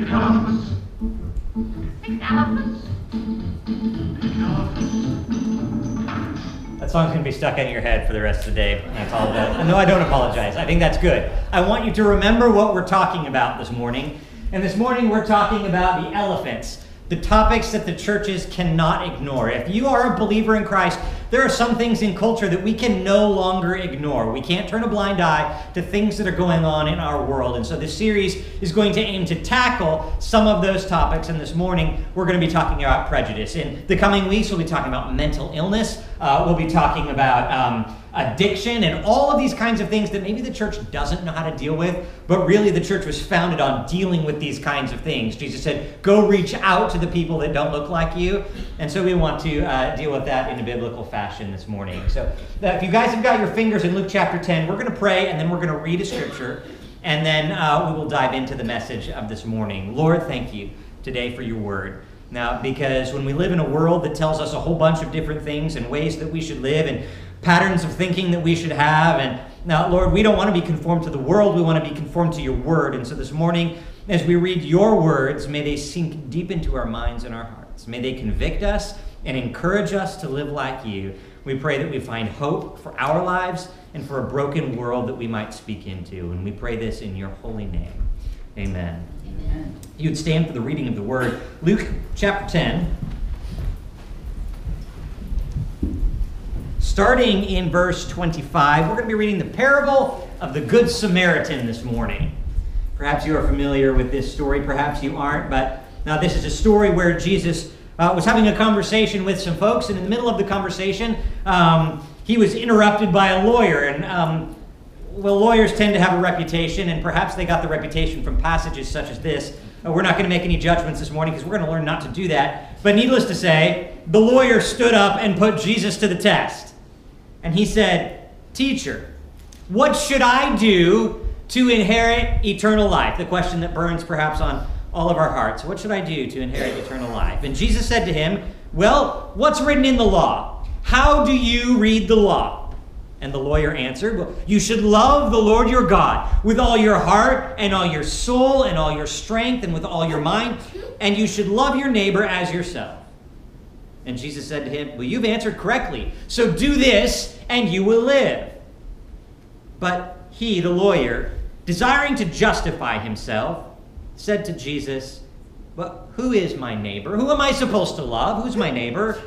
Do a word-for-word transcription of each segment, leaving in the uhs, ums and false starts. becomes becomes becomes. That song's gonna be stuck in your head for the rest of the day. That's all that. No, I don't apologize. I think that's good. I want you to remember what we're talking about this morning. And this morning we're talking about the elephants, the topics that the churches cannot ignore. If you are a believer in Christ, there are some things in culture that we can no longer ignore. We can't turn a blind eye to things that are going on in our world. And so this series is going to aim to tackle some of those topics. And this morning, we're going to be talking about prejudice. In the coming weeks, we'll be talking about mental illness. Uh, we'll be talking about um, addiction and all of these kinds of things that maybe the church doesn't know how to deal with, but really the church was founded on dealing with these kinds of things. Jesus said, go reach out to the people that don't look like you. And so we want to uh, deal with that in a biblical fashion this morning. So uh, if you guys have got your fingers in Luke chapter ten, we're going to pray and then we're going to read a scripture and then uh, we will dive into the message of this morning. Lord, thank you today for your word. Now, because when we live in a world that tells us a whole bunch of different things and ways that we should live and patterns of thinking that we should have, and now, Lord, we don't want to be conformed to the world. We want to be conformed to your word. And so this morning, as we read your words, may they sink deep into our minds and our hearts. May they convict us and encourage us to live like you. We pray that we find hope for our lives and for a broken world that we might speak into. And we pray this in your holy name. Amen. Amen. You would stand for the reading of the word. Luke chapter ten, starting in verse twenty-five, we're going to be reading the parable of the Good Samaritan this morning. Perhaps you are familiar with this story, perhaps you aren't, but now this is a story where Jesus uh, was having a conversation with some folks, and in the middle of the conversation, um, he was interrupted by a lawyer, and um, well, lawyers tend to have a reputation, and perhaps they got the reputation from passages such as this. Uh, we're not going to make any judgments this morning because we're going to learn not to do that. But needless to say, the lawyer stood up and put Jesus to the test. And he said, "Teacher, what should I do to inherit eternal life?" The question that burns perhaps on all of our hearts. What should I do to inherit eternal life? And Jesus said to him, "Well, what's written in the law? How do you read the law?" And the lawyer answered, "Well, you should love the Lord your God with all your heart and all your soul and all your strength and with all your mind, and you should love your neighbor as yourself." And Jesus said to him, "Well, you've answered correctly, so do this and you will live." But he, the lawyer, desiring to justify himself, said to Jesus, "Well, who is my neighbor? Who am I supposed to love? Who's my neighbor?"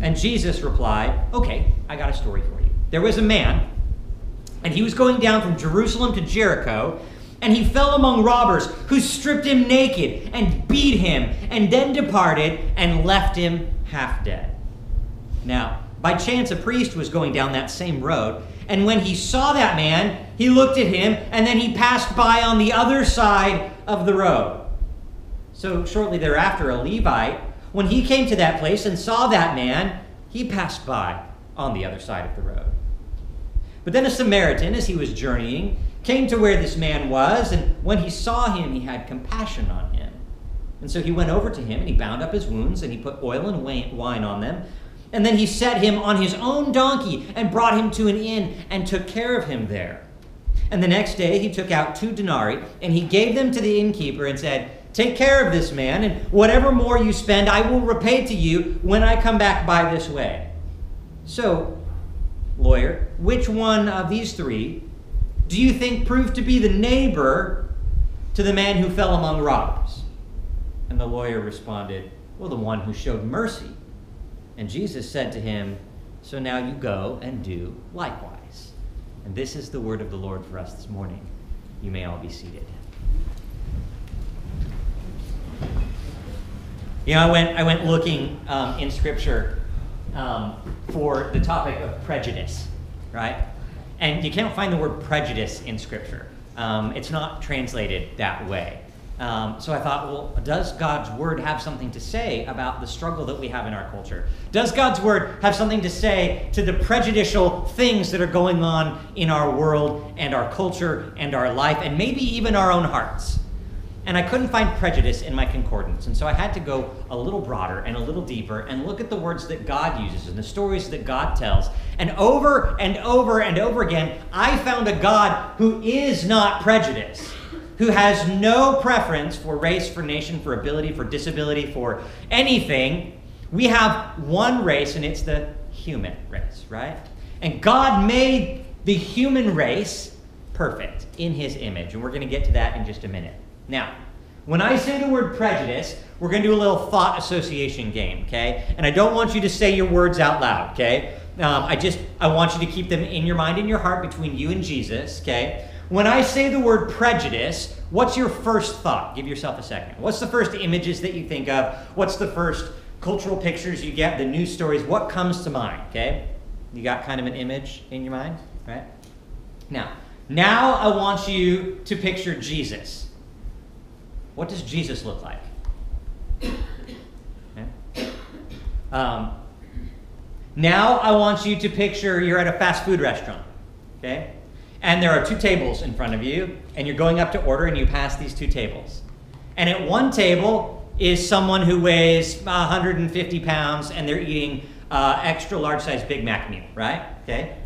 And Jesus replied, "Okay, I got a story for you. There was a man, and he was going down from Jerusalem to Jericho, and he fell among robbers who stripped him naked and beat him and then departed and left him half dead. Now, by chance, a priest was going down that same road, and when he saw that man, he looked at him, and then he passed by on the other side of the road. So shortly thereafter, a Levite, when he came to that place and saw that man, he passed by on the other side of the road. But then a Samaritan, as he was journeying, came to where this man was, and when he saw him, he had compassion on him. And so he went over to him, and he bound up his wounds, and he put oil and wine on them. And then he set him on his own donkey and brought him to an inn and took care of him there. And the next day he took out two denarii, and he gave them to the innkeeper and said, 'Take care of this man, and whatever more you spend, I will repay to you when I come back by this way.' So, lawyer, which one of these three do you think proved to be the neighbor to the man who fell among robbers?" And the lawyer responded, "Well, the one who showed mercy." And Jesus said to him, "So now you go and do likewise." And this is the word of the Lord for us this morning. You may all be seated. You know, I went, I went looking um, in Scripture Um, for the topic of prejudice, right? And you can't find the word prejudice in Scripture. Um, it's not translated that way. Um, so I thought, well, does God's word have something to say about the struggle that we have in our culture? Does God's word have something to say to the prejudicial things that are going on in our world and our culture and our life and maybe even our own hearts? And I couldn't find prejudice in my concordance. And so I had to go a little broader and a little deeper and look at the words that God uses and the stories that God tells. And over and over and over again, I found a God who is not prejudiced. who has no preference for race, for nation, for ability, for disability, for anything. We have one race, and it's the human race, right? And God made the human race perfect in his image. And we're going to get to that in just a minute. Now, when I say the word prejudice, we're going to do a little thought association game, okay? And I don't want you to say your words out loud, okay? Um, I just, I want you to keep them in your mind and your heart between you and Jesus, okay? When I say the word prejudice, what's your first thought? Give yourself a second. What's the first images that you think of? What's the first cultural pictures you get, the news stories? What comes to mind, okay? You got kind of an image in your mind, right? Now, now I want you to picture Jesus. What does Jesus look like? Okay. Um, now I want you to picture you're at a fast food restaurant, okay? And there are two tables in front of you, and you're going up to order, and you pass these two tables. And at one table is someone who weighs one hundred fifty pounds, and they're eating uh, extra large size Big Mac meal, right? Okay.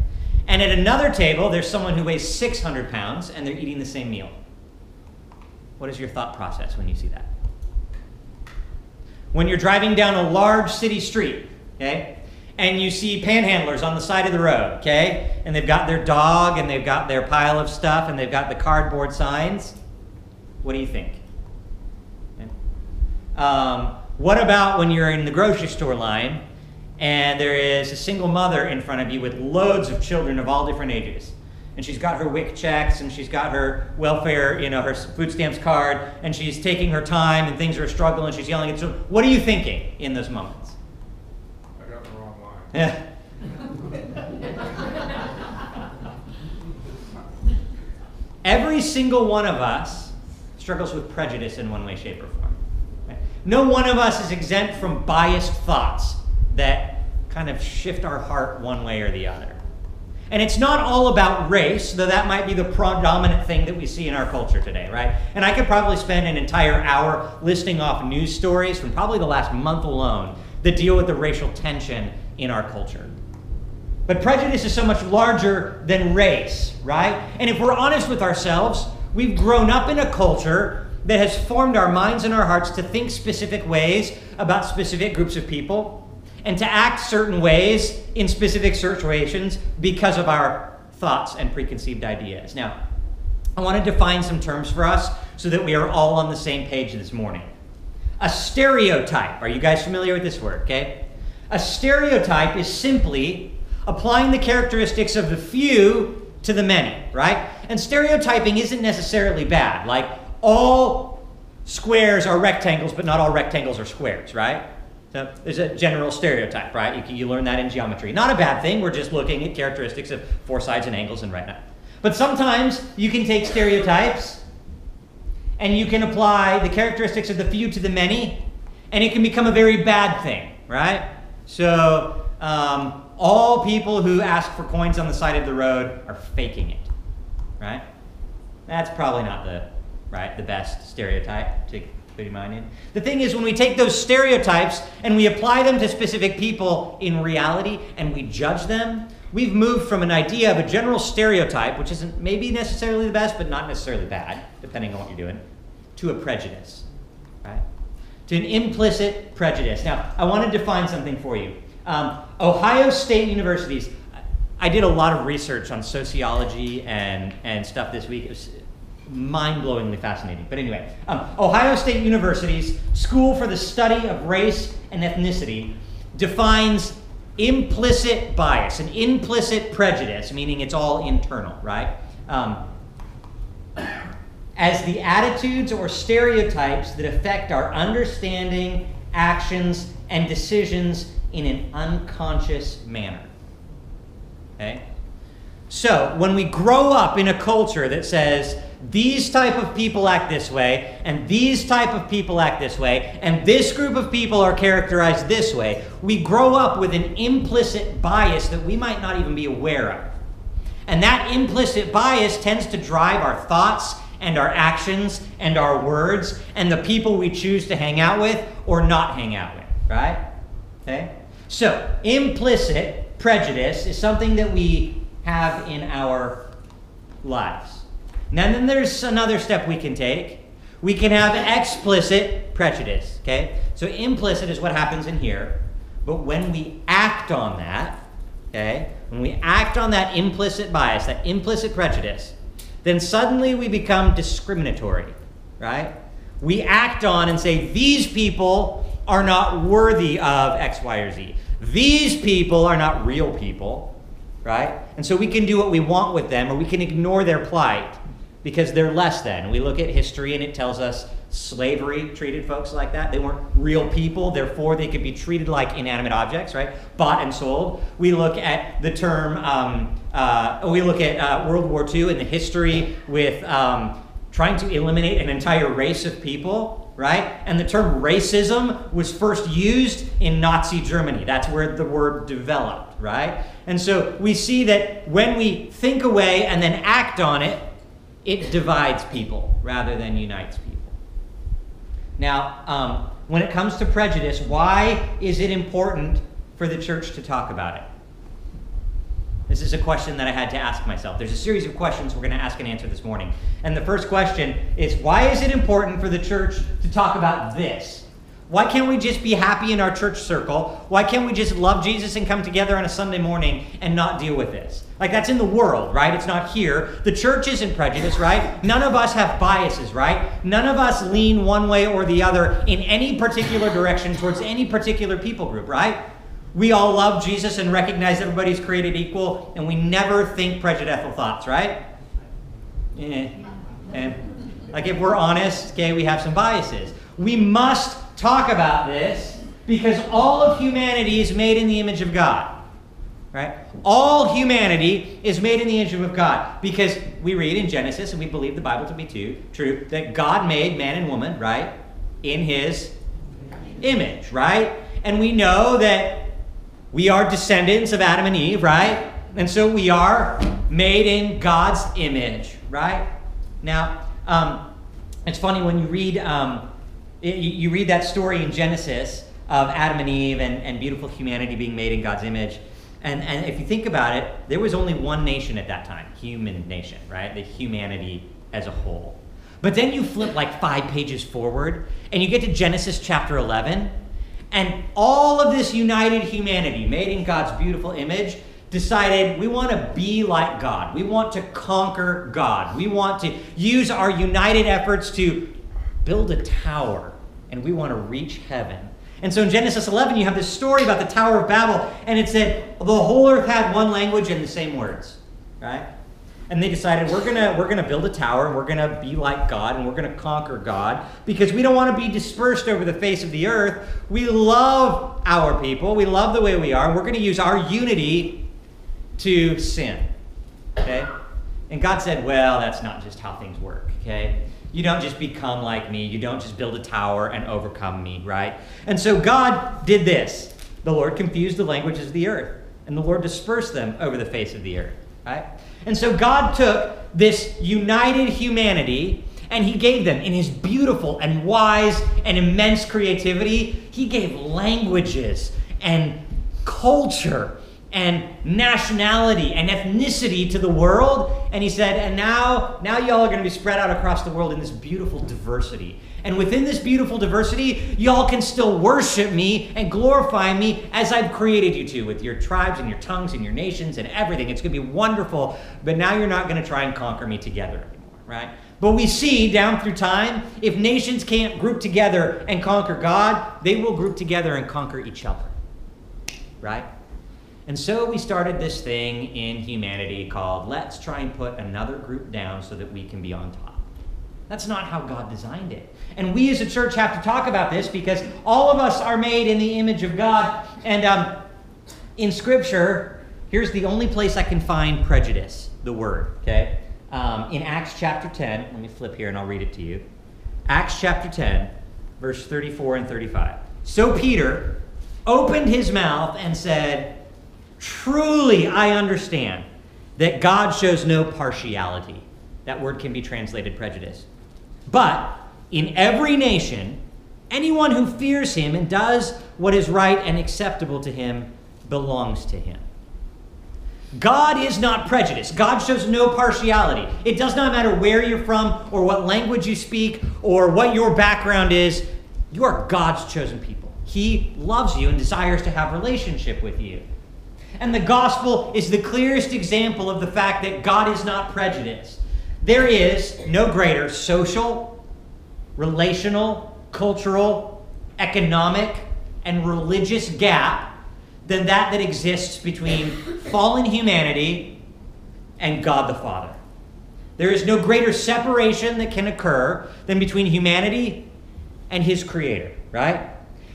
And at another table, there's someone who weighs six hundred pounds, and they're eating the same meal. What is your thought process when you see that? When you're driving down a large city street, okay? And you see panhandlers on the side of the road, okay? And they've got their dog, and they've got their pile of stuff, and they've got the cardboard signs. What do you think? Okay. Um, what about when you're in the grocery store line, and there is a single mother in front of you with loads of children of all different ages? And she's got her W I C checks, and she's got her welfare, you know, her food stamps card, and she's taking her time, and things are a struggle, and she's yelling at children. What are you thinking in those moments? Yeah. Every single one of us struggles with prejudice in one way, shape, or form. Right? No one of us is exempt from biased thoughts that kind of shift our heart one way or the other. And it's not all about race, though that might be the predominant thing that we see in our culture today, right? And I could probably spend an entire hour listing off news stories from probably the last month alone that deal with the racial tension in our culture. But prejudice is so much larger than race, right? And if we're honest with ourselves, we've grown up in a culture that has formed our minds and our hearts to think specific ways about specific groups of people and to act certain ways in specific situations because of our thoughts and preconceived ideas. Now, I want to define some terms for us so that we are all on the same page this morning. A stereotype. Are you guys familiar with this word? Okay. A stereotype is simply applying the characteristics of the few to the many, right? And stereotyping isn't necessarily bad. Like, all squares are rectangles, but not all rectangles are squares, right? So there's a general stereotype, right? You, can, you learn that in geometry. Not a bad thing. We're just looking at characteristics of four sides and angles and whatnot. But sometimes you can take stereotypes and you can apply the characteristics of the few to the many, and it can become a very bad thing, right? So um, all people who ask for coins on the side of the road are faking it, right? That's probably not the, right, the best stereotype to put your mind in. The thing is, when we take those stereotypes and we apply them to specific people in reality and we judge them, we've moved from an idea of a general stereotype, which isn't maybe necessarily the best, but not necessarily bad, depending on what you're doing, to a prejudice, right? To an implicit prejudice. Now, I want to define something for you. Um, Ohio State University's, I did a lot of research on sociology and, and stuff this week. It was mind-blowingly fascinating. But anyway, um, Ohio State University's School for the Study of Race and Ethnicity defines implicit bias, an implicit prejudice, meaning it's all internal, right? Um, as the attitudes or stereotypes that affect our understanding, actions, and decisions in an unconscious manner. Okay? So when we grow up in a culture that says, these type of people act this way, and these type of people act this way, and this group of people are characterized this way, we grow up with an implicit bias that we might not even be aware of. And that implicit bias tends to drive our thoughts and our actions and our words and the people we choose to hang out with or not hang out with, right? Okay? So, implicit prejudice is something that we have in our lives. Now then there's another step we can take. We can have explicit prejudice, okay? So implicit is what happens in here, but when we act on that, okay? When we act on that implicit bias, that implicit prejudice, then suddenly we become discriminatory, right? We act on and say, these people are not worthy of X, Y, or Z. These people are not real people, right? And so we can do what we want with them, or we can ignore their plight because they're less than. We look at history and it tells us slavery treated folks like that. They weren't real people, therefore they could be treated like inanimate objects, right? Bought and sold. We look at the term, um, uh, we look at uh, World War Two and the history with um, trying to eliminate an entire race of people, right? And the term racism was first used in Nazi Germany. That's where the word developed, right? And so we see that when we think away and then act on it, it divides people rather than unites people. Now, um, when it comes to prejudice, why is it important for the church to talk about it? This is a question that I had to ask myself. There's a series of questions we're going to ask and answer this morning. And the first question is, why is it important for the church to talk about this? Why can't we just be happy in our church circle? Why can't we just love Jesus and come together on a Sunday morning and not deal with this? Like, that's in the world, right? It's not here. The church isn't prejudiced, right? None of us have biases, right? None of us lean one way or the other in any particular direction towards any particular people group, right? We all love Jesus and recognize everybody's created equal, and we never think prejudicial thoughts, right? Eh, eh. Like, if we're honest, okay, we have some biases. We must talk about this because all of humanity is made in the image of God, right? All humanity is made in the image of God because we read in Genesis, and we believe the Bible to be too, true, that God made man and woman, right, in his image, right? And we know that we are descendants of Adam and Eve, right? And so we are made in God's image, right? Now, um, it's funny when you read um, it, you read that story in Genesis of Adam and Eve and, and beautiful humanity being made in God's image. And, and if you think about it, there was only one nation at that time, human nation, right? The humanity as a whole. But then you flip like five pages forward and you get to Genesis chapter eleven, and all of this united humanity, made in God's beautiful image, decided we want to be like God. We want to conquer God. We want to use our united efforts to build a tower, and we want to reach heaven. And so in Genesis eleven, you have this story about the Tower of Babel, and it said the whole earth had one language and the same words, right? And they decided we're gonna we're gonna build a tower, and we're gonna be like God, and we're gonna conquer God because we don't want to be dispersed over the face of the earth. We love our people. We love the way we are. We're gonna use our unity to sin. Okay? And God said, well, that's not just how things work. Okay? You don't just become like me. You don't just build a tower and overcome me, right? And so God did this. The Lord confused the languages of the earth, and the Lord dispersed them over the face of the earth, right? And so God took this united humanity and he gave them, in his beautiful and wise and immense creativity, he gave languages and culture and nationality and ethnicity to the world. And he said, and now, now y'all are going to be spread out across the world in this beautiful diversity. And within this beautiful diversity, y'all can still worship me and glorify me as I've created you to, with your tribes and your tongues and your nations and everything. It's going to be wonderful, but now you're not going to try and conquer me together anymore, right? But we see down through time, if nations can't group together and conquer God, they will group together and conquer each other, right? And so we started this thing in humanity called, let's try and put another group down so that we can be on top. That's not how God designed it. And we as a church have to talk about this because all of us are made in the image of God. And um, in Scripture, here's the only place I can find prejudice, the word, okay? Um, in Acts chapter ten, let me flip here and I'll read it to you. Acts chapter ten, verse thirty-four and thirty-five. So Peter opened his mouth and said, truly I understand that God shows no partiality. That word can be translated prejudice. But in every nation, anyone who fears him and does what is right and acceptable to him belongs to him. God is not prejudiced. God shows no partiality. It does not matter where you're from or what language you speak or what your background is. You are God's chosen people. He loves you and desires to have a relationship with you. And the gospel is the clearest example of the fact that God is not prejudiced. There is no greater social, relational, cultural, economic, and religious gap than that that exists between fallen humanity and God the Father. There is no greater separation that can occur than between humanity and his creator, right?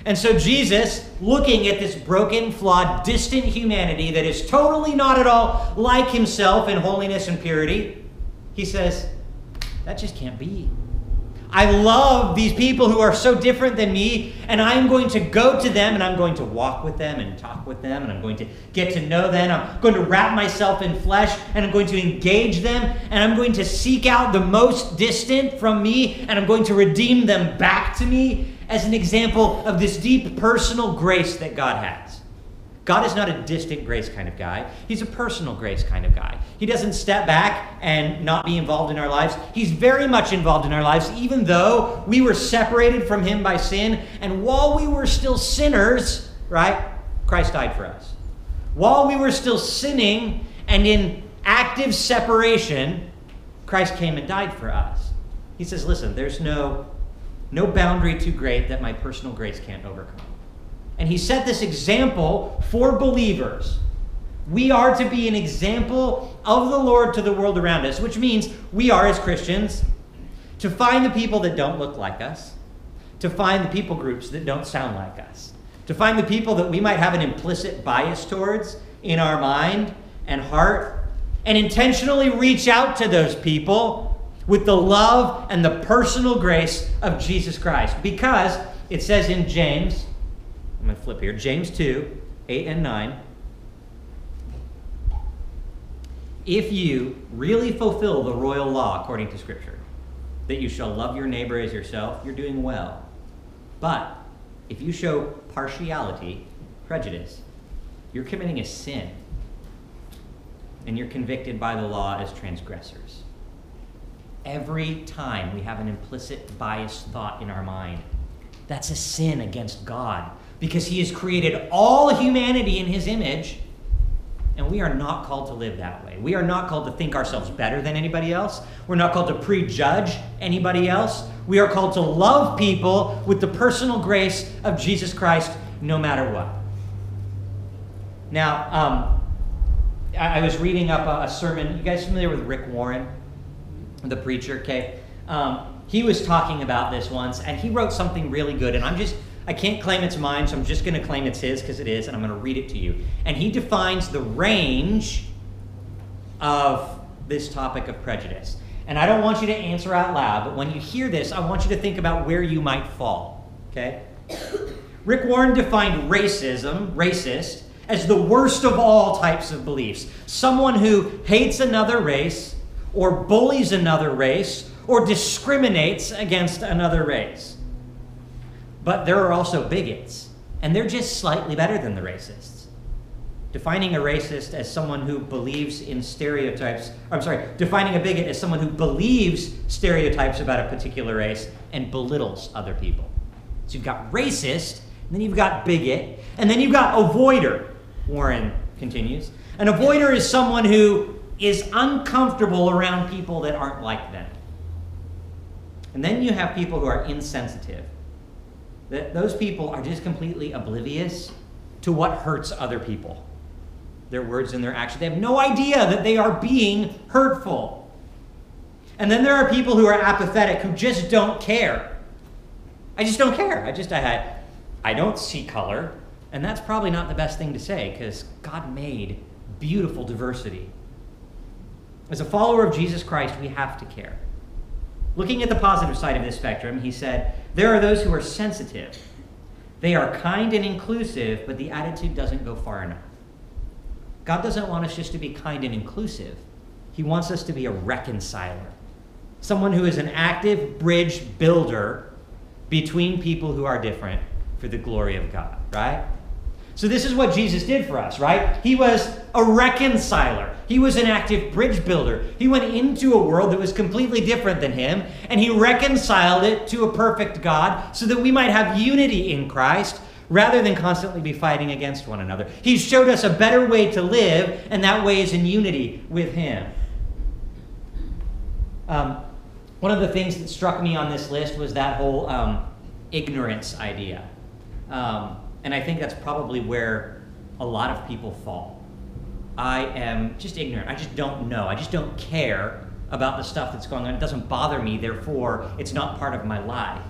And so Jesus, looking at this broken, flawed, distant humanity that is totally not at all like himself in holiness and purity, he says, that just can't be. I love these people who are so different than me, and I'm going to go to them, and I'm going to walk with them and talk with them, and I'm going to get to know them. I'm going to wrap myself in flesh, and I'm going to engage them, and I'm going to seek out the most distant from me, and I'm going to redeem them back to me as an example of this deep personal grace that God has. God is not a distant grace kind of guy. He's a personal grace kind of guy. He doesn't step back and not be involved in our lives. He's very much involved in our lives, even though we were separated from him by sin. And while we were still sinners, right, Christ died for us. While we were still sinning and in active separation, Christ came and died for us. He says, listen, there's no, no boundary too great that my personal grace can't overcome. And he set this example for believers. We are to be an example of the Lord to the world around us, which means we are, as Christians, to find the people that don't look like us, to find the people groups that don't sound like us, to find the people that we might have an implicit bias towards in our mind and heart, and intentionally reach out to those people with the love and the personal grace of Jesus Christ. Because it says in James, I'm going to flip here. James two, eight and nine. If you really fulfill the royal law according to Scripture, that you shall love your neighbor as yourself, you're doing well. But if you show partiality, prejudice, you're committing a sin, and you're convicted by the law as transgressors. Every time we have an implicit biased thought in our mind, that's a sin against God, because he has created all humanity in his image, and we are not called to live that way. We are not called to think ourselves better than anybody else. We're not called to prejudge anybody else. We are called to love people with the personal grace of Jesus Christ no matter what. Now, um, I, I was reading up a, a sermon. You guys familiar with Rick Warren, the preacher? Okay. Um, he was talking about this once, and he wrote something really good, and I'm just... I can't claim it's mine, so I'm just going to claim it's his because it is, and I'm going to read it to you. And he defines the range of this topic of prejudice. And I don't want you to answer out loud, but when you hear this, I want you to think about where you might fall, okay? Rick Warren defined racism, racist, as the worst of all types of beliefs. Someone who hates another race or bullies another race or discriminates against another race. But there are also bigots, and they're just slightly better than the racists. Defining a racist as someone who believes in stereotypes, I'm sorry, defining a bigot as someone who believes stereotypes about a particular race and belittles other people. So you've got racist, and then you've got bigot, and then you've got avoider, Warren continues. An avoider is someone who is uncomfortable around people that aren't like them. And then you have people who are insensitive. That those people are just completely oblivious to what hurts other people. Their words and their actions. They have no idea that they are being hurtful. And then there are people who are apathetic, who just don't care. I just don't care. I just, I, I don't see color. And that's probably not the best thing to say, because God made beautiful diversity. As a follower of Jesus Christ, we have to care. Looking at the positive side of this spectrum, he said, there are those who are sensitive. They are kind and inclusive, but the attitude doesn't go far enough. God doesn't want us just to be kind and inclusive. He wants us to be a reconciler, someone who is an active bridge builder between people who are different for the glory of God, right? So this is what Jesus did for us, right? He was a reconciler. He was an active bridge builder. He went into a world that was completely different than him, and he reconciled it to a perfect God so that we might have unity in Christ rather than constantly be fighting against one another. He showed us a better way to live, and that way is in unity with him. Um, one of the things that struck me on this list was that whole um, ignorance idea. Um, and I think that's probably where a lot of people fall. I am just ignorant. I just don't know. I just don't care about the stuff that's going on. It doesn't bother me, therefore it's not part of my life.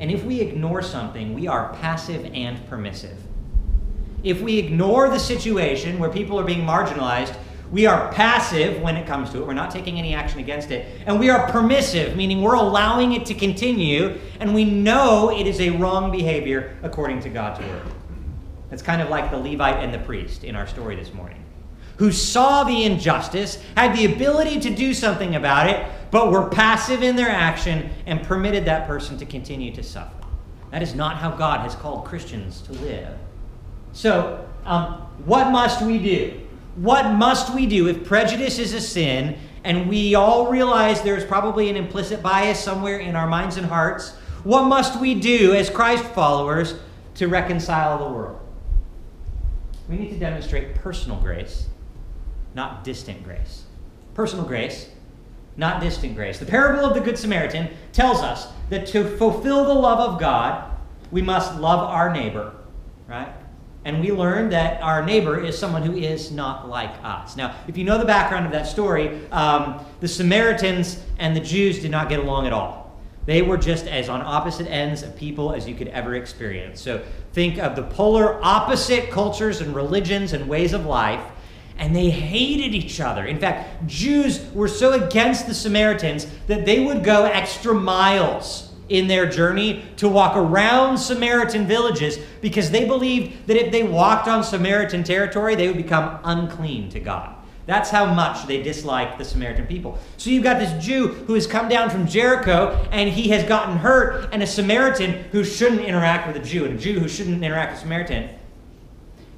And if we ignore something, we are passive and permissive. If we ignore the situation where people are being marginalized, we are passive when it comes to it. We're not taking any action against it. And we are permissive, meaning we're allowing it to continue, and we know it is a wrong behavior according to God's word. It's kind of like the Levite and the priest in our story this morning, who saw the injustice, had the ability to do something about it, but were passive in their action and permitted that person to continue to suffer. That is not how God has called Christians to live. So, um, what must we do? What must we do if prejudice is a sin, and we all realize there's probably an implicit bias somewhere in our minds and hearts? What must we do as Christ followers to reconcile the world? We need to demonstrate personal grace, not distant grace. Personal grace, not distant grace. The parable of the Good Samaritan tells us that to fulfill the love of God, we must love our neighbor, right? And we learn that our neighbor is someone who is not like us. Now, if you know the background of that story, um, the Samaritans and the Jews did not get along at all. They were just as on opposite ends of people as you could ever experience. So think of the polar opposite cultures and religions and ways of life, and they hated each other. In fact, Jews were so against the Samaritans that they would go extra miles in their journey to walk around Samaritan villages because they believed that if they walked on Samaritan territory, they would become unclean to God. That's how much they disliked the Samaritan people. So you've got this Jew who has come down from Jericho and he has gotten hurt, and a Samaritan who shouldn't interact with a Jew, and a Jew who shouldn't interact with a Samaritan.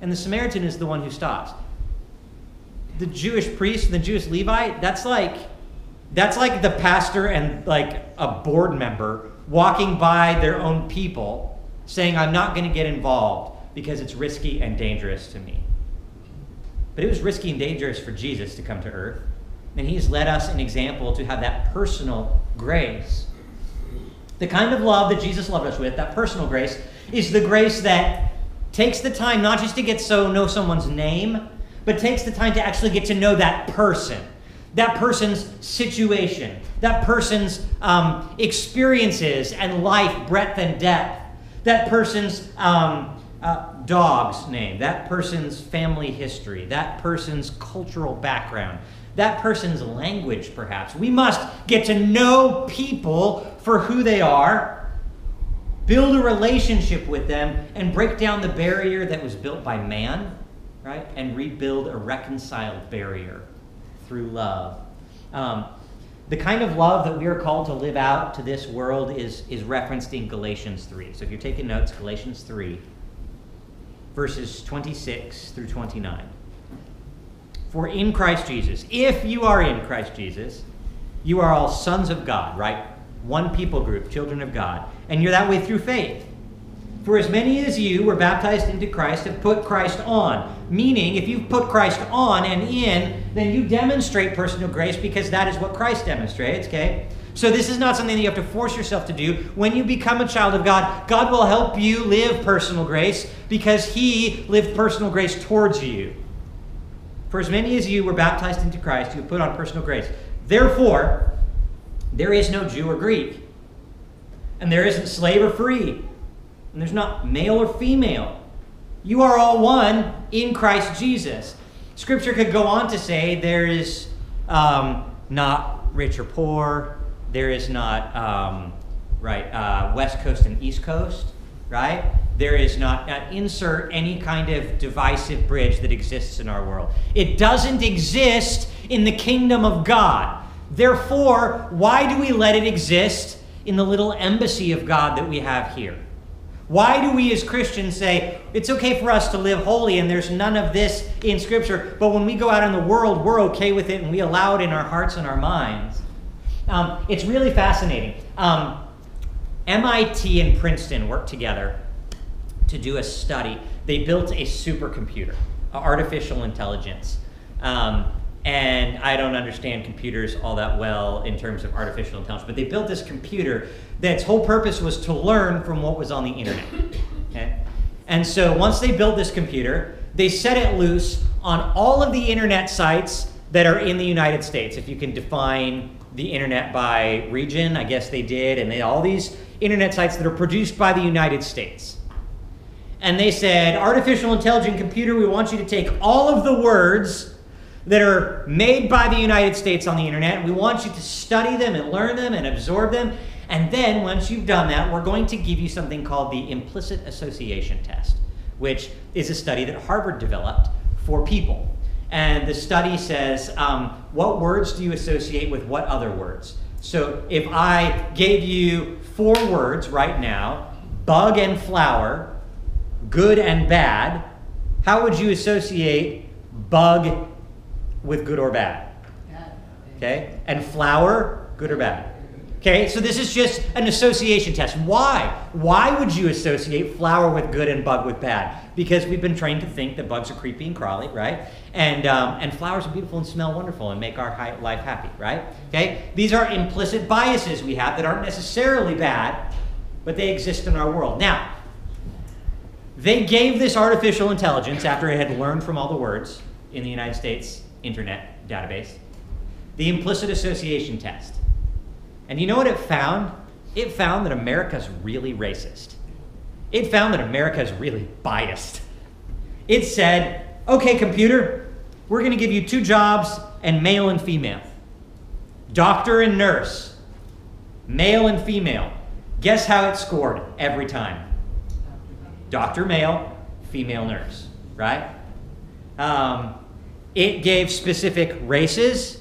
And the Samaritan is the one who stops. The Jewish priest and the Jewish Levite, that's like, that's like the pastor and like a board member walking by their own people saying, I'm not going to get involved because it's risky and dangerous to me. But it was risky and dangerous for Jesus to come to earth, and he's led us an example to have that personal grace. The kind of love that Jesus loved us with, that personal grace, is the grace that takes the time not just to get so know someone's name, but takes the time to actually get to know that person, that person's situation, that person's um, experiences and life, breadth and depth, that person's um, uh, dog's name, that person's family history, that person's cultural background, that person's language, perhaps. We must get to know people for who they are, build a relationship with them, and break down the barrier that was built by man, right? And rebuild a reconciled barrier through love. Um, the kind of love that we are called to live out to this world is, is referenced in Galatians three. So if you're taking notes, Galatians three, verses twenty-six through twenty-nine. For in Christ Jesus, if you are in Christ Jesus, you are all sons of God, right? One people group, children of God. And you're that way through faith. For as many as you were baptized into Christ have put Christ on. Meaning, if you've put Christ on and in, then you demonstrate personal grace because that is what Christ demonstrates, okay? So this is not something that you have to force yourself to do. When you become a child of God, God will help you live personal grace because he lived personal grace towards you. For as many as you were baptized into Christ, you have put on personal grace. Therefore, there is no Jew or Greek, and there isn't slave or free, and there's not male or female. You are all one in Christ Jesus. Scripture could go on to say there is um, not rich or poor. There is not um, right uh, West Coast and East Coast, right? There is not, uh, insert any kind of divisive bridge that exists in our world. It doesn't exist in the kingdom of God. Therefore, why do we let it exist in the little embassy of God that we have here? Why do we as Christians say, it's okay for us to live holy and there's none of this in Scripture, but when we go out in the world, we're okay with it and we allow it in our hearts and our minds? Um, it's really fascinating. Um, M I T and Princeton worked together to do a study. They built a supercomputer, artificial intelligence. Um, and I don't understand computers all that well in terms of artificial intelligence, but they built this computer that's whole purpose was to learn from what was on the internet. Okay? And so once they built this computer, they set it loose on all of the internet sites that are in the United States. If you can define the internet by region, I guess they did, and they all these internet sites that are produced by the United States. And they said, artificial intelligent computer, we want you to take all of the words that are made by the United States on the internet. We want you to study them and learn them and absorb them. And then once you've done that, we're going to give you something called the implicit association test, which is a study that Harvard developed for people. And the study says, um, what words do you associate with what other words? So if I gave you four words right now, bug and flower, good and bad, how would you associate bug with good or bad? Okay, and flower, good or bad? Okay, so this is just an association test. Why? Why would you associate flower with good and bug with bad? Because we've been trained to think that bugs are creepy and crawly, right? And, um, and flowers are beautiful and smell wonderful and make our life happy, right? Okay, these are implicit biases we have that aren't necessarily bad, but they exist in our world. Now, they gave this artificial intelligence, after it had learned from all the words in the United States internet database, the implicit association test. And you know what it found? It found that America's really racist. It found that America's really biased. It said, okay, computer, we're going to give you two jobs, and male and female. Doctor and nurse, male and female. Guess how it scored every time? Doctor male, female nurse, right? Um, it gave specific races,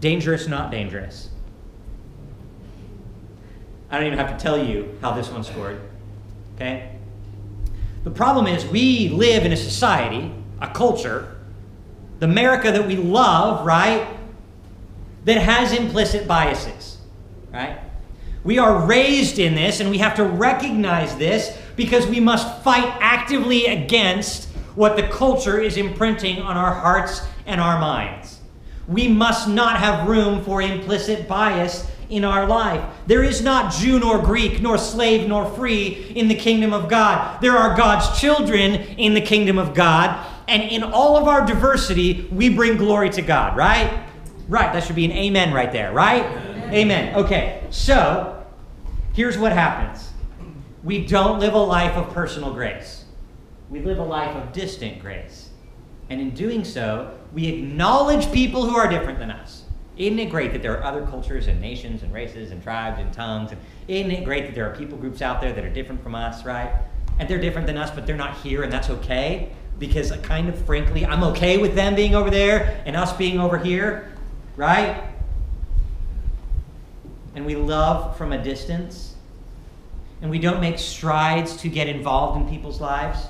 dangerous, not dangerous. I don't even have to tell you how this one scored, okay? The problem is we live in a society, a culture, the America that we love, right, that has implicit biases, right? We are raised in this, and we have to recognize this, because we must fight actively against what the culture is imprinting on our hearts and our minds. We must not have room for implicit bias in our life. There is not Jew nor Greek, nor slave nor free in the kingdom of God. There are God's children in the kingdom of God, and in all of our diversity, we bring glory to God, right? Right, that should be an amen right there, right? Amen. Amen. Okay, so here's what happens. We don't live a life of personal grace. We live a life of distant grace. And in doing so, we acknowledge people who are different than us. Isn't it great that there are other cultures and nations and races and tribes and tongues? And isn't it great that there are people groups out there that are different from us, right? And they're different than us, but they're not here, and that's okay. Because kind of frankly, I'm okay with them being over there and us being over here, right? And we love from a distance. And we don't make strides to get involved in people's lives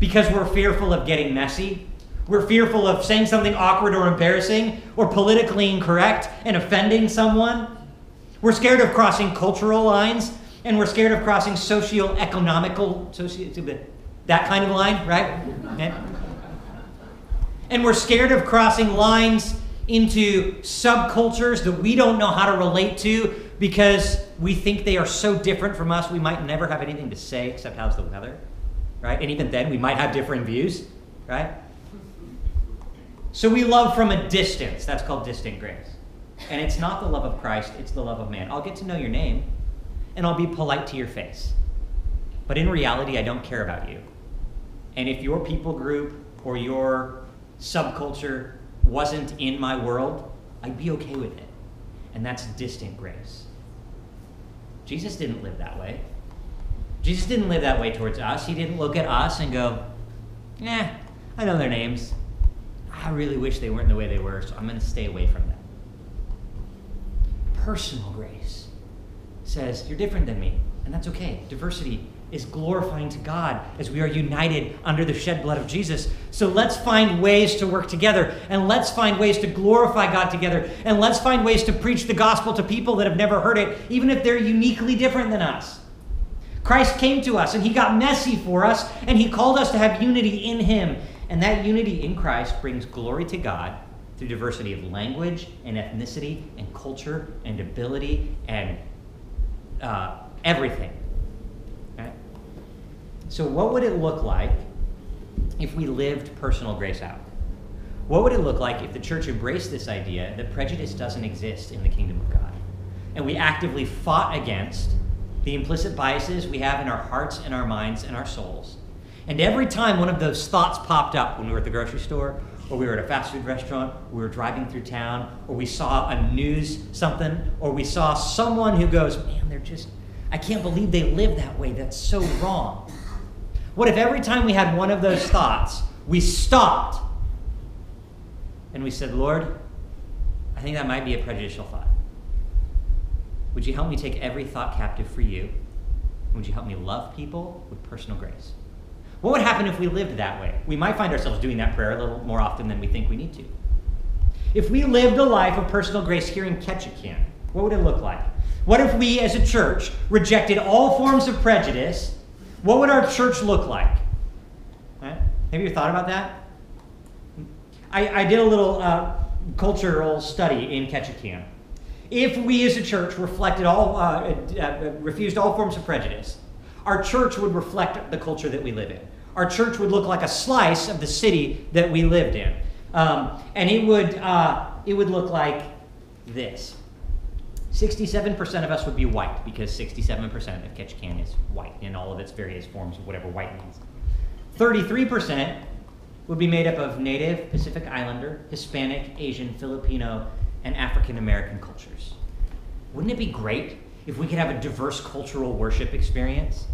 because we're fearful of getting messy. We're fearful of saying something awkward or embarrassing or politically incorrect and offending someone. We're scared of crossing cultural lines, and we're scared of crossing socio-economical, socio, that kind of line, right? And we're scared of crossing lines into subcultures that we don't know how to relate to because we think they are so different from us, we might never have anything to say except how's the weather, right? And even then, we might have different views, right? So we love from a distance. That's called distant grace. And it's not the love of Christ, it's the love of man. I'll get to know your name, and I'll be polite to your face. But in reality, I don't care about you. And if your people group or your subculture wasn't in my world, I'd be okay with it. And that's distant grace. Jesus didn't live that way. Jesus didn't live that way towards us. He didn't look at us and go, eh, I know their names. I really wish they weren't the way they were, so I'm going to stay away from them. Personal grace says, you're different than me. and that's okay. Diversity is glorifying to God as we are united under the shed blood of Jesus. So let's find ways to work together, and let's find ways to glorify God together, and let's find ways to preach the gospel to people that have never heard it, even if they're uniquely different than us. Christ came to us, and he got messy for us, and he called us to have unity in him. And that unity in Christ brings glory to God through diversity of language and ethnicity and culture and ability and uh, everything. Right? So what would it look like if we lived personal grace out? What would it look like if the church embraced this idea that prejudice doesn't exist in the kingdom of God, and we actively fought against the implicit biases we have in our hearts and our minds and our souls? And every time one of those thoughts popped up, when we were at the grocery store, or we were at a fast food restaurant, or we were driving through town, or we saw a news something, or we saw someone who goes, man, they're just, I can't believe they live that way. That's so wrong. What if every time we had one of those thoughts, we stopped and we said, Lord, I think that might be a prejudicial thought. Would you help me take every thought captive for you? Would you help me love people with personal grace? What would happen if we lived that way? We might find ourselves doing that prayer a little more often than we think we need to. If we lived a life of personal grace here in Ketchikan, what would it look like? What if we as a church rejected all forms of prejudice? What would our church look like? Right? Have you thought about that? I, I did a little uh, cultural study in Ketchikan. If we as a church reflected all, uh, uh, refused all forms of prejudice, our church would reflect the culture that we live in. Our church would look like a slice of the city that we lived in. Um, and it would, uh, it would look like this. sixty-seven percent of us would be white, because sixty-seven percent of Ketchikan is white in all of its various forms of whatever white means. thirty-three percent would be made up of Native, Pacific Islander, Hispanic, Asian, Filipino, and African American cultures. Wouldn't it be great if we could have a diverse cultural worship experience?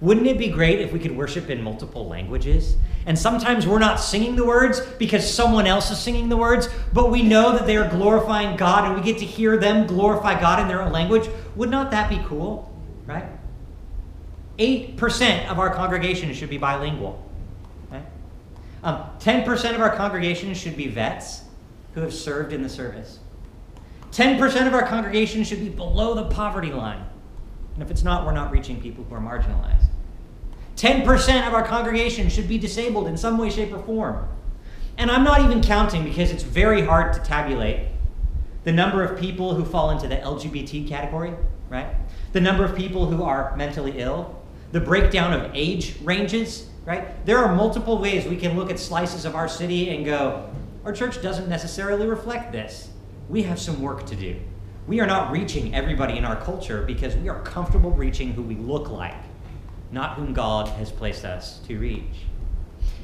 Wouldn't it be great if we could worship in multiple languages? And sometimes we're not singing the words because someone else is singing the words, but we know that they are glorifying God, and we get to hear them glorify God in their own language. Would not that be cool, right? eight percent of our congregation should be bilingual. Right? Um, ten percent of our congregation should be vets who have served in the service. ten percent of our congregation should be below the poverty line. And if it's not, we're not reaching people who are marginalized. ten percent of our congregation should be disabled in some way, shape, or form. And I'm not even counting, because it's very hard to tabulate the number of people who fall into the L G B T category, right? The number of people who are mentally ill, the breakdown of age ranges, right? There are multiple ways we can look at slices of our city and go, our church doesn't necessarily reflect this. We have some work to do. We are not reaching everybody in our culture because we are comfortable reaching who we look like, not whom God has placed us to reach.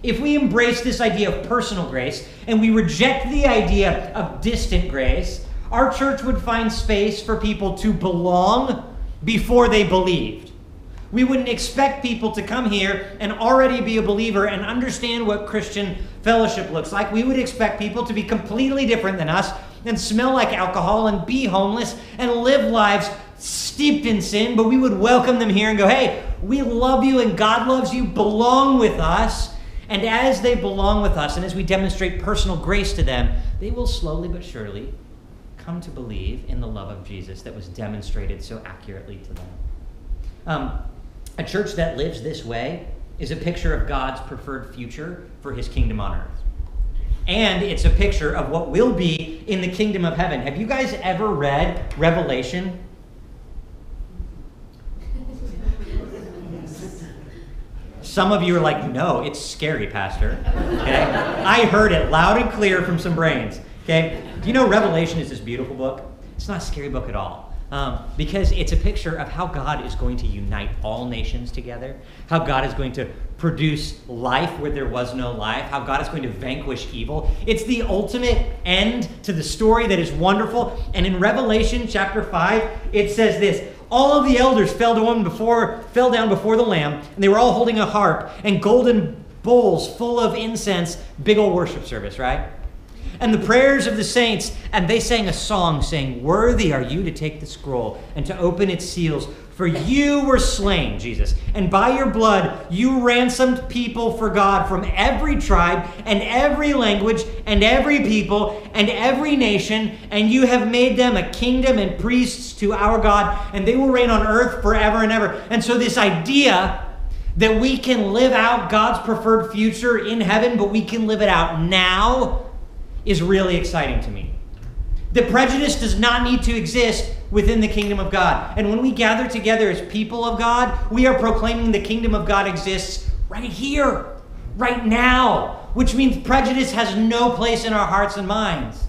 If we embrace this idea of personal grace and we reject the idea of distant grace, our church would find space for people to belong before they believed. We wouldn't expect people to come here and already be a believer and understand what Christian fellowship looks like. We would expect people to be completely different than us, and smell like alcohol, and be homeless, and live lives steeped in sin, but we would welcome them here and go, hey, we love you and God loves you, belong with us. And as they belong with us, and as we demonstrate personal grace to them, they will slowly but surely come to believe in the love of Jesus that was demonstrated so accurately to them. Um, a church that lives this way is a picture of God's preferred future for his kingdom on earth. And it's a picture of what will be in the kingdom of heaven. Have you guys ever read Revelation? Some of you are like, no, it's scary, Pastor. Okay? I heard it loud and clear from some brains. Okay? Do you know Revelation is this beautiful book? It's not a scary book at all. Um, because it's a picture of how God is going to unite all nations together, how God is going to produce life where there was no life, how God is going to vanquish evil. It's the ultimate end to the story that is wonderful. And in Revelation chapter five, it says this, all of the elders fell down before, fell down before the Lamb, and they were all holding a harp and golden bowls full of incense, big old worship service, right? And the prayers of the saints, and they sang a song saying, worthy are you to take the scroll and to open its seals, For you were slain, Jesus, and by your blood you ransomed people for God from every tribe and every language and every people and every nation, and you have made them a kingdom and priests to our God, and they will reign on earth forever and ever. And so this idea that we can live out God's preferred future in heaven, but we can live it out now, is really exciting to me. The prejudice does not need to exist within the kingdom of God. And when we gather together as people of God, we are proclaiming the kingdom of God exists right here, right now, which means prejudice has no place in our hearts and minds.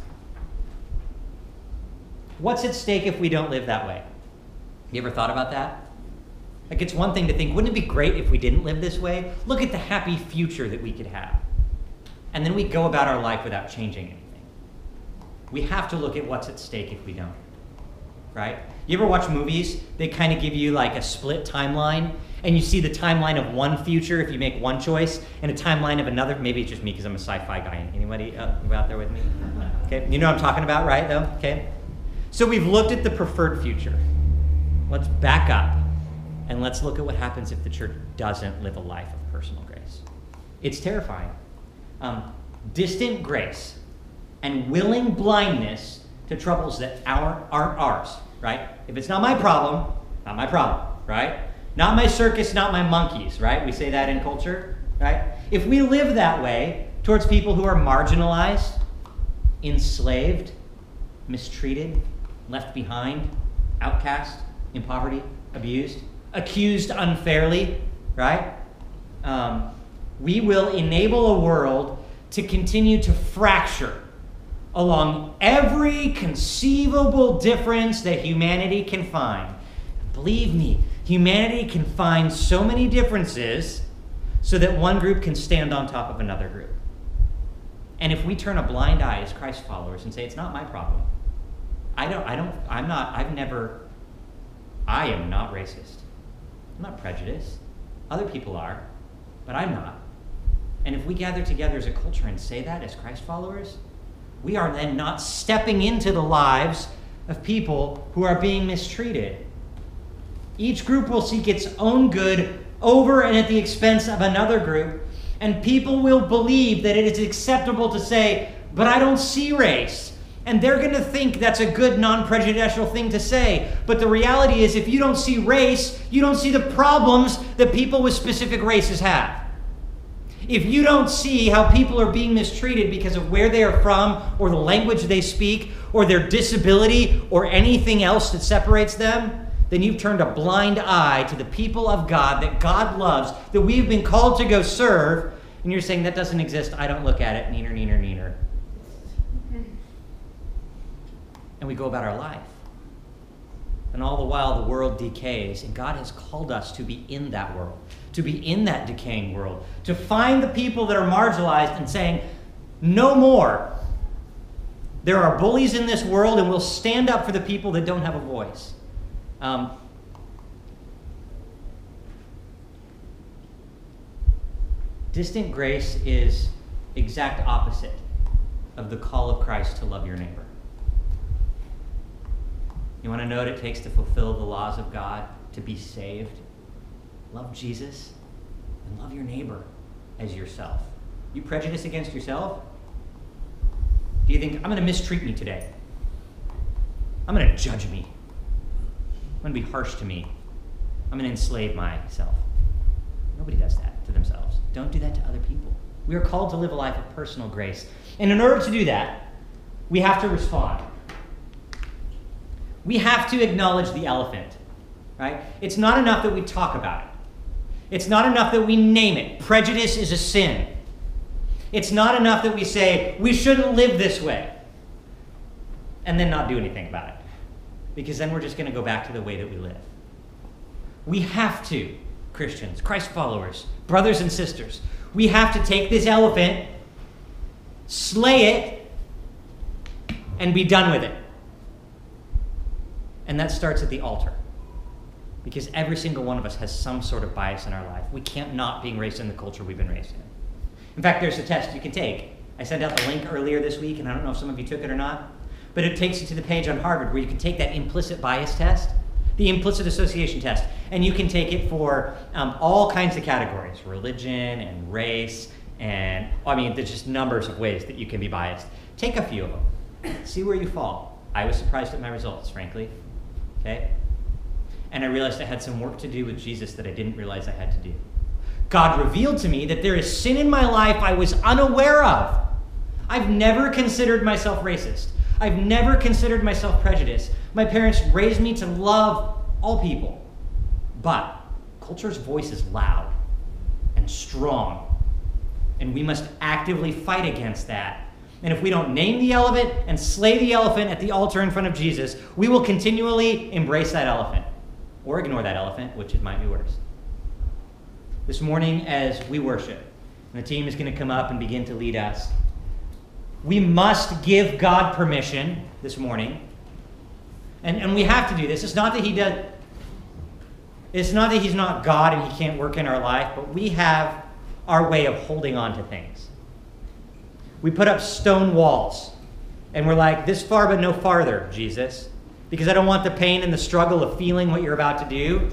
What's at stake if we don't live that way? You ever thought about that? Like, it's one thing to think, wouldn't it be great if we didn't live this way? Look at the happy future that we could have. And then we go about our life without changing anything. We have to look at what's at stake if we don't. Right? You ever watch movies? They kind of give you like a split timeline, and you see the timeline of one future if you make one choice, and a timeline of another. Maybe it's just me because I'm a sci-fi guy. Anybody out there with me? Okay, you know what I'm talking about, right, though? Okay. So we've looked at the preferred future. Let's back up, and let's look at what happens if the church doesn't live a life of personal grace. It's terrifying. Um, distant grace and willing blindness to troubles that our, aren't ours, right? If it's not my problem, not my problem, right? Not my circus, not my monkeys, right? We say that in culture, right? If we live that way towards people who are marginalized, enslaved, mistreated, left behind, outcast, in poverty, abused, accused unfairly, right? Um, we will enable a world to continue to fracture along every conceivable difference that humanity can find. Believe me, humanity can find so many differences so that one group can stand on top of another group. And if we turn a blind eye as Christ followers and say, it's not my problem. I don't, I don't, I'm not, I've never, I am not racist. I'm not prejudiced. Other people are, but I'm not. And if we gather together as a culture and say that as Christ followers, we are then not stepping into the lives of people who are being mistreated. Each group will seek its own good over and at the expense of another group, and people will believe that it is acceptable to say, but I don't see race. And they're going to think that's a good, non-prejudicial thing to say. But the reality is, if you don't see race, you don't see the problems that people with specific races have. If you don't see how people are being mistreated because of where they are from or the language they speak or their disability or anything else that separates them, then you've turned a blind eye to the people of God that God loves, that we've been called to go serve, and you're saying that doesn't exist, I don't look at it, neener, neener, neener. And we go about our life. And all the while the world decays, and God has called us to be in that world, to be in that decaying world, to find the people that are marginalized and saying, no more. There are bullies in this world, and we'll stand up for the people that don't have a voice. Um, distant grace is exact opposite of the call of Christ to love your neighbor. You want to know what it takes to fulfill the laws of God, to be saved? Love Jesus and love your neighbor as yourself. You prejudice against yourself? Do you think, I'm going to mistreat me today? I'm going to judge me. I'm going to be harsh to me. I'm going to enslave myself. Nobody does that to themselves. Don't do that to other people. We are called to live a life of personal grace. And in order to do that, we have to respond. We have to acknowledge the elephant, right? It's not enough that we talk about it. It's not enough that we name it. Prejudice is a sin. It's not enough that we say, we shouldn't live this way, and then not do anything about it, because then we're just going to go back to the way that we live. We have to, Christians, Christ followers, brothers and sisters, we have to take this elephant, slay it, and be done with it. And that starts at the altar, because every single one of us has some sort of bias in our life. We can't not being raised in the culture we've been raised in. In fact, there's a test you can take. I sent out the link earlier this week, and I don't know if some of you took it or not, but it takes you to the page on Harvard where you can take that implicit bias test the implicit association test. And you can take it for um, all kinds of categories, religion and race, and I mean, there's just numbers of ways that you can be biased. Take a few of them, see where you fall. I was surprised at my results, frankly, okay? And I realized I had some work to do with Jesus that I didn't realize I had to do. God revealed to me that there is sin in my life I was unaware of. I've never considered myself racist. I've never considered myself prejudiced. My parents raised me to love all people. But culture's voice is loud and strong, and we must actively fight against that. And if we don't name the elephant and slay the elephant at the altar in front of Jesus, we will continually embrace that elephant or ignore that elephant, which it might be worse. This morning as we worship, and the team is going to come up and begin to lead us, we must give God permission this morning. And, and we have to do this. It's not that he does, it's not that he's not God and he can't work in our life, but we have our way of holding on to things. We put up stone walls and we're like, this far but no farther, Jesus, because I don't want the pain and the struggle of feeling what you're about to do.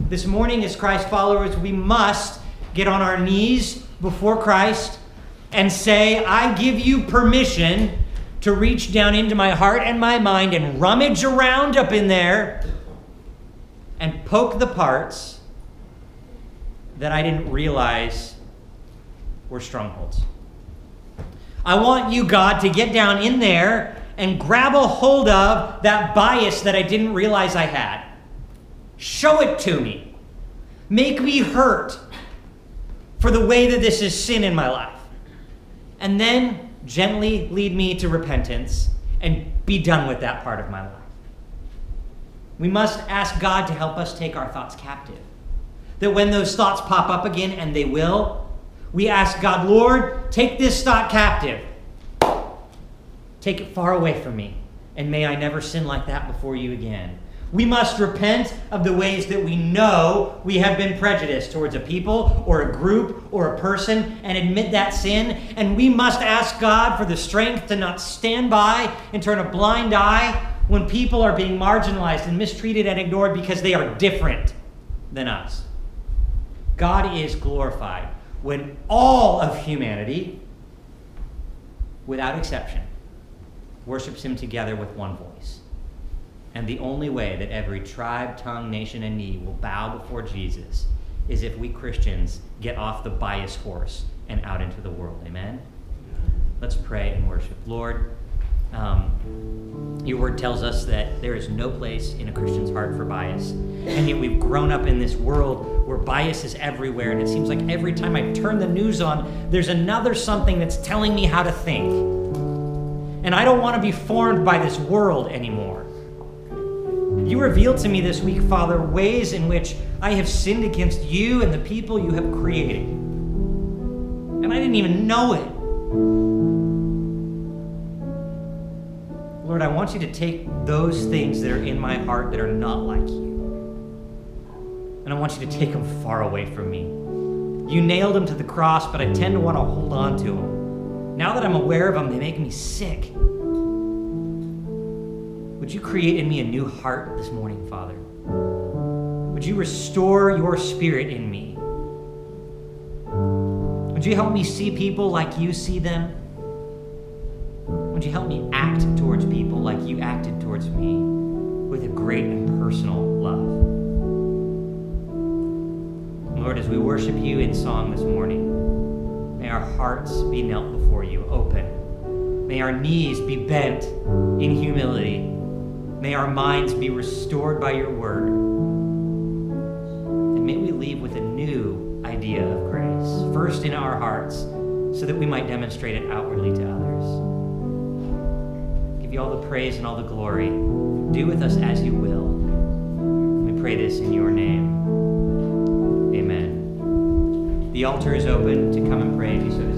This morning as Christ followers, we must get on our knees before Christ and say, I give you permission to reach down into my heart and my mind and rummage around up in there and poke the parts that I didn't realize were strongholds. I want you, God, to get down in there and grab a hold of that bias that I didn't realize I had. Show it to me. Make me hurt for the way that this is sin in my life. And then gently lead me to repentance and be done with that part of my life. We must ask God to help us take our thoughts captive. That when those thoughts pop up again, and they will, we ask God, Lord, take this thought captive. Take it far away from me, and may I never sin like that before you again. We must repent of the ways that we know we have been prejudiced towards a people or a group or a person and admit that sin. And we must ask God for the strength to not stand by and turn a blind eye when people are being marginalized and mistreated and ignored because they are different than us. God is glorified when all of humanity, without exception, worships him together with one voice. And the only way that every tribe, tongue, nation, and knee will bow before Jesus is if we Christians get off the bias horse and out into the world. Amen? Let's pray and worship. Lord, um, your word tells us that there is no place in a Christian's heart for bias. And yet we've grown up in this world where bias is everywhere. And it seems like every time I turn the news on, there's another something that's telling me how to think. And I don't want to be formed by this world anymore. You revealed to me this week, Father, ways in which I have sinned against you and the people you have created. And I didn't even know it. Lord, I want you to take those things that are in my heart that are not like you. And I want you to take them far away from me. You nailed them to the cross, but I tend to want to hold on to them. Now that I'm aware of them, they make me sick. Would you create in me a new heart this morning, Father? Would you restore your spirit in me? Would you help me see people like you see them? Would you help me act towards people like you acted towards me with a great and personal love? Lord, as we worship you in song this morning, may our hearts be knelt before you, open. May our knees be bent in humility. May our minds be restored by your word. And may we leave with a new idea of grace, first in our hearts, so that we might demonstrate it outwardly to others. Give you all the praise and all the glory. Do with us as you will. We pray this in your name. Amen. The altar is open to come and pray if you so